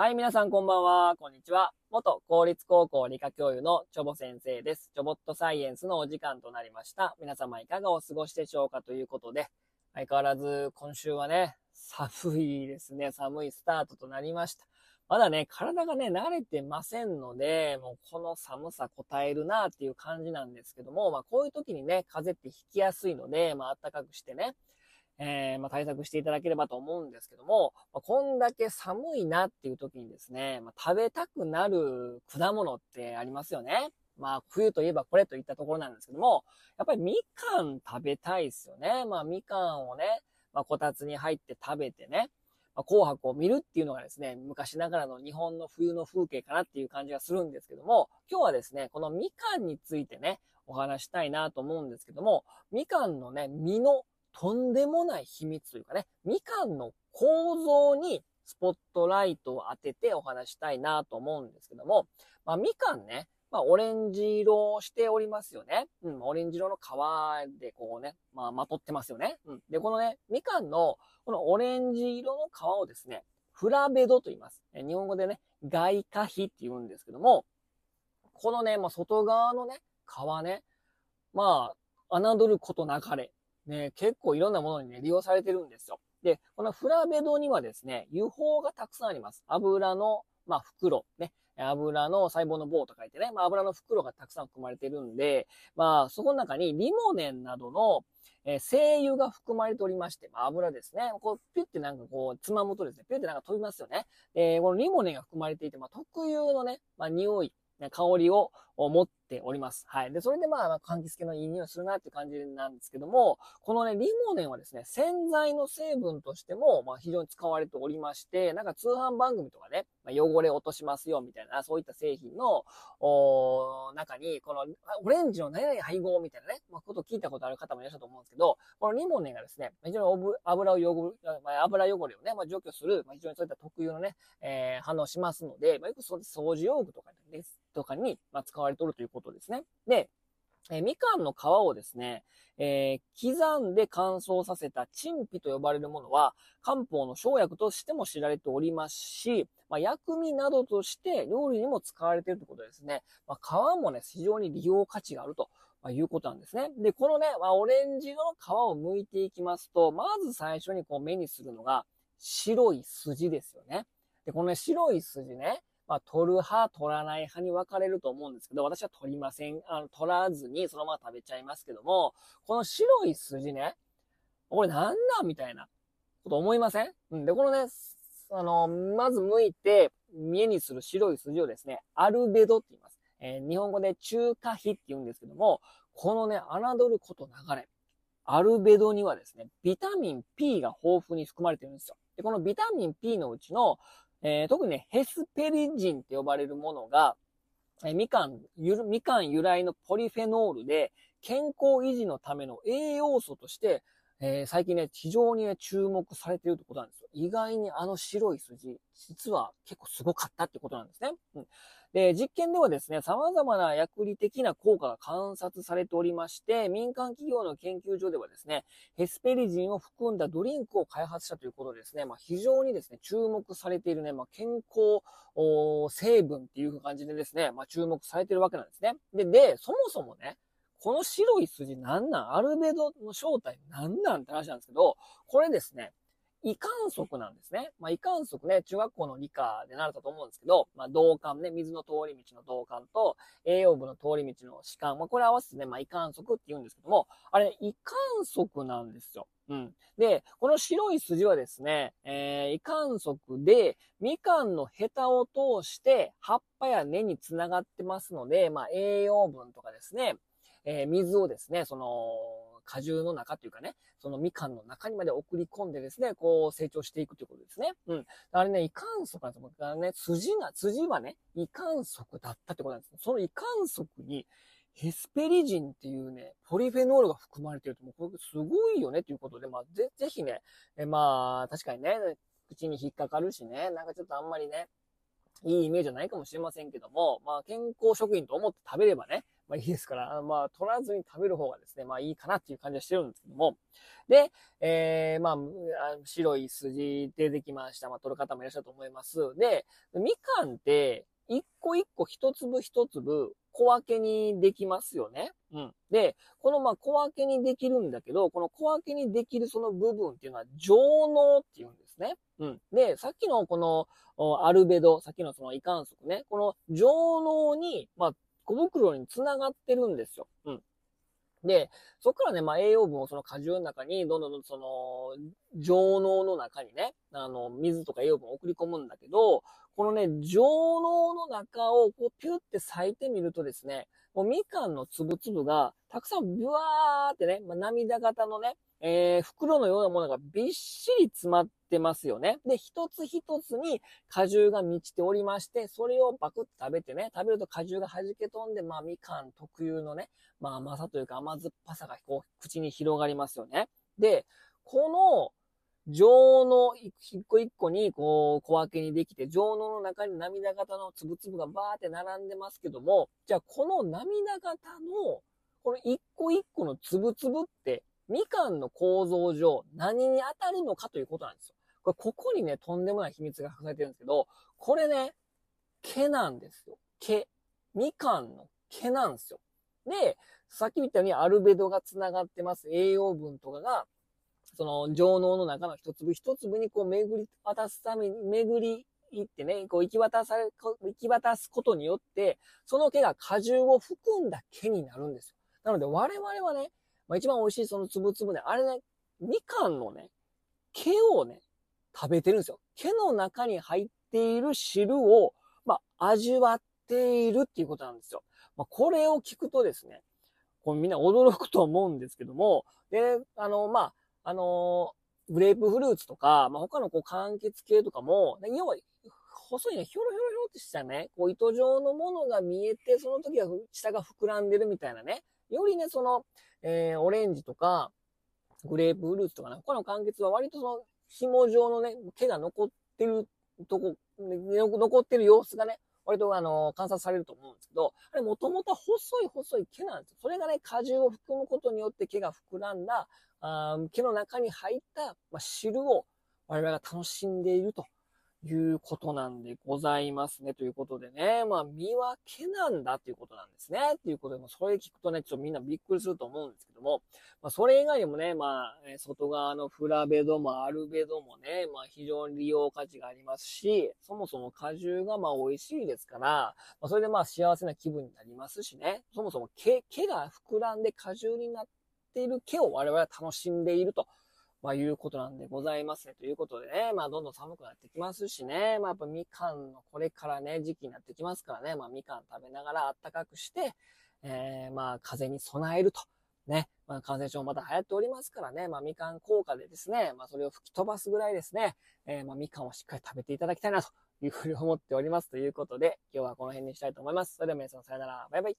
はい、皆さんこんばんは、こんにちは。元公立高校理科教諭のチョボ先生です。チョボットサイエンスのお時間となりました。皆様いかがお過ごしでしょうかということで、相変わらず今週はね、寒いですね。寒いスタートとなりました。まだね、体がね、慣れてませんので、もうこの寒さ応えるなっていう感じなんですけども、まあこういう時にね、風邪ってひきやすいので、まあ暖かくしてね、対策していただければと思うんですけども、こんだけ寒いなっていう時にですね、食べたくなる果物ってありますよね。まあ、冬といえばこれといったところなんですけども、やっぱりみかん食べたいですよね。まあ、みかんをね、こたつに入って食べてね、紅白を見るっていうのがですね、昔ながらの日本の冬の風景かなっていう感じがするんですけども、今日はですね、このみかんについてね、お話したいなと思うんですけども、みかんのね、実のとんでもない秘密というかね、みかんの構造にスポットライトを当ててお話したいなと思うんですけども、まあ、みかんね、まあ、オレンジ色をしておりますよね。うん、オレンジ色の皮でこうね、まあ、まとってますよね。うん、で、このね、みかんのこのオレンジ色の皮をですね、フラベドと言います。日本語でね、外果皮って言うんですけども、このね、まあ、外側のね、皮ね、まあ、侮ることなかれ。ね、結構いろんなものにね、利用されてるんですよ。で、このフラベドにはですね、油胞がたくさんあります。油の、まあ、袋、ね、油の細胞の棒と書いてね、まあ、油の袋がたくさん含まれてるんで、まあ、そこの中にリモネンなどの、精油が含まれておりまして、まあ、油ですね。こう、ピュってなんかこう、つまむとですね、ピュってなんか飛びますよね。このリモネンが含まれていて、まあ、特有のね、まあ、匂い。香りを持っております。はい。で、それでまあ、柑橘系のいい匂いするなっていう感じなんですけども、このね、リモネンはですね、洗剤の成分としても、まあ、非常に使われておりまして、なんか通販番組とかね、まあ、汚れ落としますよみたいな、そういった製品の、中に、この、オレンジの何々配合みたいなね、まあ、ことを聞いたことある方もいらっしゃると思うんですけど、このリモネンがですね、非常に油汚れをね、まあ、除去する、まあ、非常にそういった特有のね、反応しますので、まあ、よく掃除用具とかです。とかに使われておるということですね。で、みかんの皮をですね、刻んで乾燥させた陳皮と呼ばれるものは漢方の生薬としても知られておりますし、まあ、薬味などとして料理にも使われているということですね。まあ、皮もね、非常に利用価値があるということなんですね。で、このね、まあ、オレンジ色の皮を剥いていきますと、まず最初にこう目にするのが白い筋ですよね。で、このね、白い筋ね、まあ、取る派、取らない派に分かれると思うんですけど、私は取りません。取らずにそのまま食べちゃいますけども、この白い筋ね、これなんだみたいなこと思いません？うん。で、このね、まず剥いて、目にする白い筋をですね、アルベドって言います。日本語で中華皮って言うんですけども、このね、侮ることなかれ。アルベドにはですね、ビタミン P が豊富に含まれてるんですよ。で、このビタミン P のうちの、特にね、ヘスペリジンって呼ばれるものが、みかん由来のポリフェノールで、健康維持のための栄養素として、最近ね、非常に、ね、注目されているってことなんですよ。意外にあの白い筋、実は結構すごかったってことなんですね。うん、で、実験ではですね、様々な薬理的な効果が観察されておりまして、民間企業の研究所ではですね、ヘスペリジンを含んだドリンクを開発したということでですね、まあ、非常にですね、注目されているね、まあ、健康成分っていう感じでですね、まあ、注目されているわけなんですね。で、そもそもね、この白い筋なんなん？アルベドの正体なんなんって話なんですけど、これですね、維管束なんですね。まあ、維管束ね、中学校の理科で習ったと思うんですけど、まあ、導管ね、水の通り道の導管と栄養部の通り道の歯管、まあ、これ合わせてね、まあ、維管束って言うんですけども、あれ、維管束なんですよ。うん。で、この白い筋はですね、維管束で、みかんのヘタを通して葉っぱや根につながってますので、まあ、栄養分とかですね、水をですね、その果汁の中というかね、そのみかんの中にまで送り込んでですね、こう成長していくということですね。うん。あれね、維管束なんですよ。だからね、筋はね、維管束だったってことなんですよ。その維管束にヘスペリジンっていうね、ポリフェノールが含まれていると、もうこれすごいよねということで、まあ、ぜひね、まあ、確かにね、口に引っかかるしね、なんかちょっとあんまりね、いいイメージじゃないかもしれませんけども、まあ、健康食品と思って食べればね、まあいいですから、まあ取らずに食べる方がですね、まあいいかなっていう感じはしてるんですけども。で、まあ、白い筋出てきました。まあ取る方もいらっしゃると思います。で、みかんって、一個一個一粒一粒小分けにできますよね。うん。で、このまあ小分けにできるんだけど、この小分けにできるその部分っていうのは上納っていうんですね。うん。で、さっきのこのアルベド、さっきのその異管束ね、この上納に、まあ小袋に繋がってるんですよ。うん。で、そこからね、まあ、栄養分をその果汁の中に、どんどんどんその、上納の中にね、水とか栄養分を送り込むんだけど、このね、上納の中をこうピュって裂いてみるとですね、もうみかんの粒々が、たくさんブワーってね、まあ、涙型のね、袋のようなものがびっしり詰まってますよね。で、一つ一つに果汁が満ちておりまして、それをパクッと食べてね、食べると果汁が弾け飛んで、まあみかん特有のね、まあ甘さというか甘酸っぱさがこう口に広がりますよね。で、この上の一個一個にこう小分けにできて、上のの中に涙型の粒々がバーって並んでますけども、じゃあこの涙型のこの一個一個の粒々って、みかんの構造上何に当たるのかということなんですよ。これ、ここにね、とんでもない秘密が隠されてるんですけど、これね、毛なんですよ。毛。みかんの毛なんですよ。で、さっき言ったようにアルベドが繋がってます。栄養分とかが、その上納の中の一粒一粒にこう巡り渡すために、巡り行ってね、こう行き渡すことによって、その毛が果汁を含んだ毛になるんですよ。なので我々はね、まあ、一番美味しいそのつぶつぶね、あれね、みかんのね、毛をね、食べてるんですよ。毛の中に入っている汁を、まあ、味わっているっていうことなんですよ。まあ、これを聞くとですね、こうみんな驚くと思うんですけども、で、まあ、グレープフルーツとか、まあ、他のこう、柑橘系とかも、要は、細いね、ひょろひょろひょろってしたね、こう、糸状のものが見えて、その時は下が膨らんでるみたいなね、よりね、その、オレンジとか、グレープフルーツとかね、他の柑橘は割とその、紐状のね、毛が残ってるとこ、残ってる様子がね、割と観察されると思うんですけど、あれもともとは細い細い毛なんですよ。それがね、果汁を含むことによって毛が膨らんだ、毛の中に入った、まあ、汁を我々が楽しんでいるということなんでございますね。ということでね。まあ、実は毛なんだということなんですね。ということで、もそれ聞くとね、ちょっとみんなびっくりすると思うんですけども、まあ、それ以外にもね、まあ、外側のフラベドもアルベドもね、まあ、非常に利用価値がありますし、そもそも果汁がまあ、美味しいですから、まあ、それでまあ、幸せな気分になりますしね、そもそも毛が膨らんで果汁になっている毛を我々は楽しんでいると。まあいうことなんでございますね。ということでね、まあどんどん寒くなってきますしね、まあやっぱみかんのこれからね、時期になってきますからね、まあみかん食べながらあったかくして、まあ風邪に備えると。ね、まあ感染症また流行っておりますからね、まあみかん効果でですね、まあそれを吹き飛ばすぐらいですね、まあみかんをしっかり食べていただきたいなというふうに思っております。ということで、今日はこの辺にしたいと思います。それでは皆さんさよなら、バイバイ。